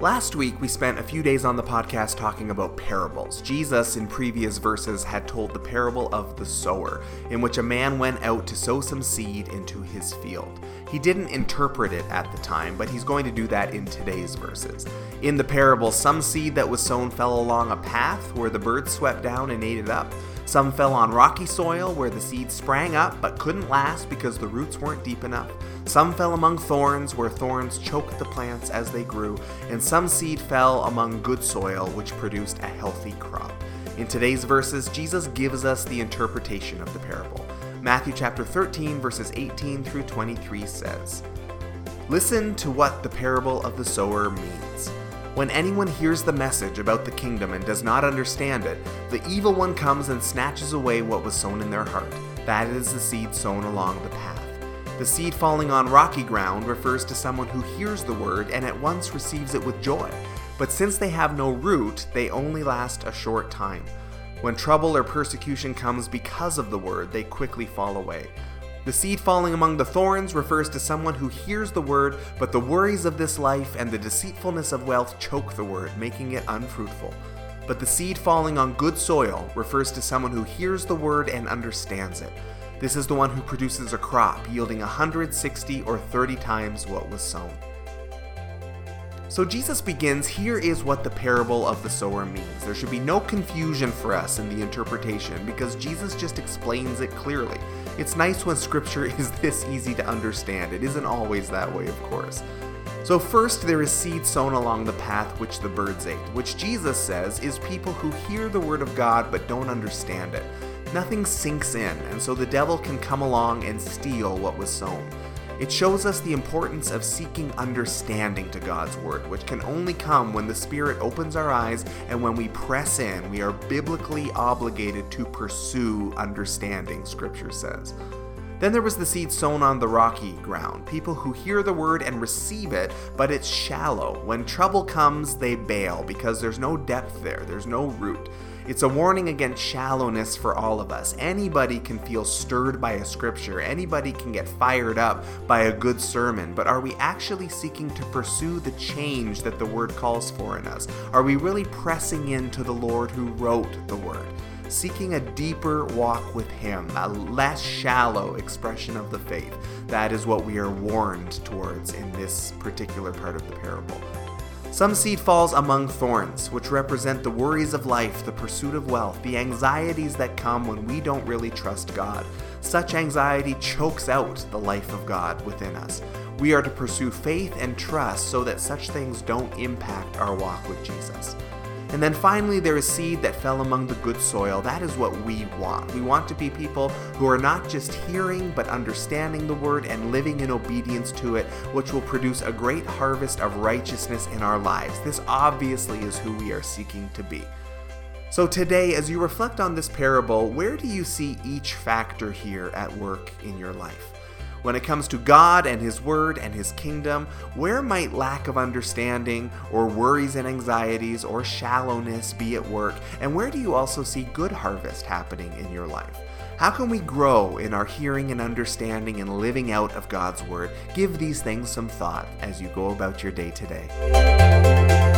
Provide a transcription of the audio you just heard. Last week, we spent a few days on the podcast talking about parables. Jesus, in previous verses, had told the parable of the sower, in which a man went out to sow some seed into his field. He didn't interpret it at the time, but he's going to do that in today's verses. In the parable, some seed that was sown fell along a path where the birds swept down and ate it up. Some fell on rocky soil where the seed sprang up but couldn't last because the roots weren't deep enough. Some fell among thorns where thorns choked the plants as they grew. And some seed fell among good soil, which produced a healthy crop. In today's verses, Jesus gives us the interpretation of the parable. Matthew chapter 13, verses 18 through 23 says, "Listen to what the parable of the sower means. When anyone hears the message about the kingdom and does not understand it, the evil one comes and snatches away what was sown in their heart. That is the seed sown along the path. The seed falling on rocky ground refers to someone who hears the word and at once receives it with joy. But since they have no root, they only last a short time. When trouble or persecution comes because of the word, they quickly fall away. The seed falling among the thorns refers to someone who hears the word, but the worries of this life and the deceitfulness of wealth choke the word, making it unfruitful. But the seed falling on good soil refers to someone who hears the word and understands it. This is the one who produces a crop, yielding 160 or 30 times what was sown." So Jesus begins, here is what the parable of the sower means. There should be no confusion for us in the interpretation because Jesus just explains it clearly. It's nice when scripture is this easy to understand. It isn't always that way, of course. So first, there is seed sown along the path which the birds ate, which Jesus says is people who hear the word of God but don't understand it. Nothing sinks in, and so the devil can come along and steal what was sown. It shows us the importance of seeking understanding to God's Word, which can only come when the Spirit opens our eyes and when we press in. We are biblically obligated to pursue understanding, Scripture says. Then there was the seed sown on the rocky ground, people who hear the Word and receive it, but it's shallow. When trouble comes, they bail because there's no depth there, there's no root. It's a warning against shallowness for all of us. Anybody can feel stirred by a scripture. Anybody can get fired up by a good sermon. But are we actually seeking to pursue the change that the word calls for in us? Are we really pressing into the Lord who wrote the word? Seeking a deeper walk with Him, a less shallow expression of the faith. That is what we are warned towards in this particular part of the parable. Some seed falls among thorns, which represent the worries of life, the pursuit of wealth, the anxieties that come when we don't really trust God. Such anxiety chokes out the life of God within us. We are to pursue faith and trust so that such things don't impact our walk with Jesus. And then finally, there is seed that fell among the good soil. That is what we want. We want to be people who are not just hearing, but understanding the word and living in obedience to it, which will produce a great harvest of righteousness in our lives. This obviously is who we are seeking to be. So today, as you reflect on this parable, where do you see each factor here at work in your life? When it comes to God and His Word and His Kingdom, where might lack of understanding or worries and anxieties or shallowness be at work? And where do you also see good harvest happening in your life? How can we grow in our hearing and understanding and living out of God's Word? Give these things some thought as you go about your day today.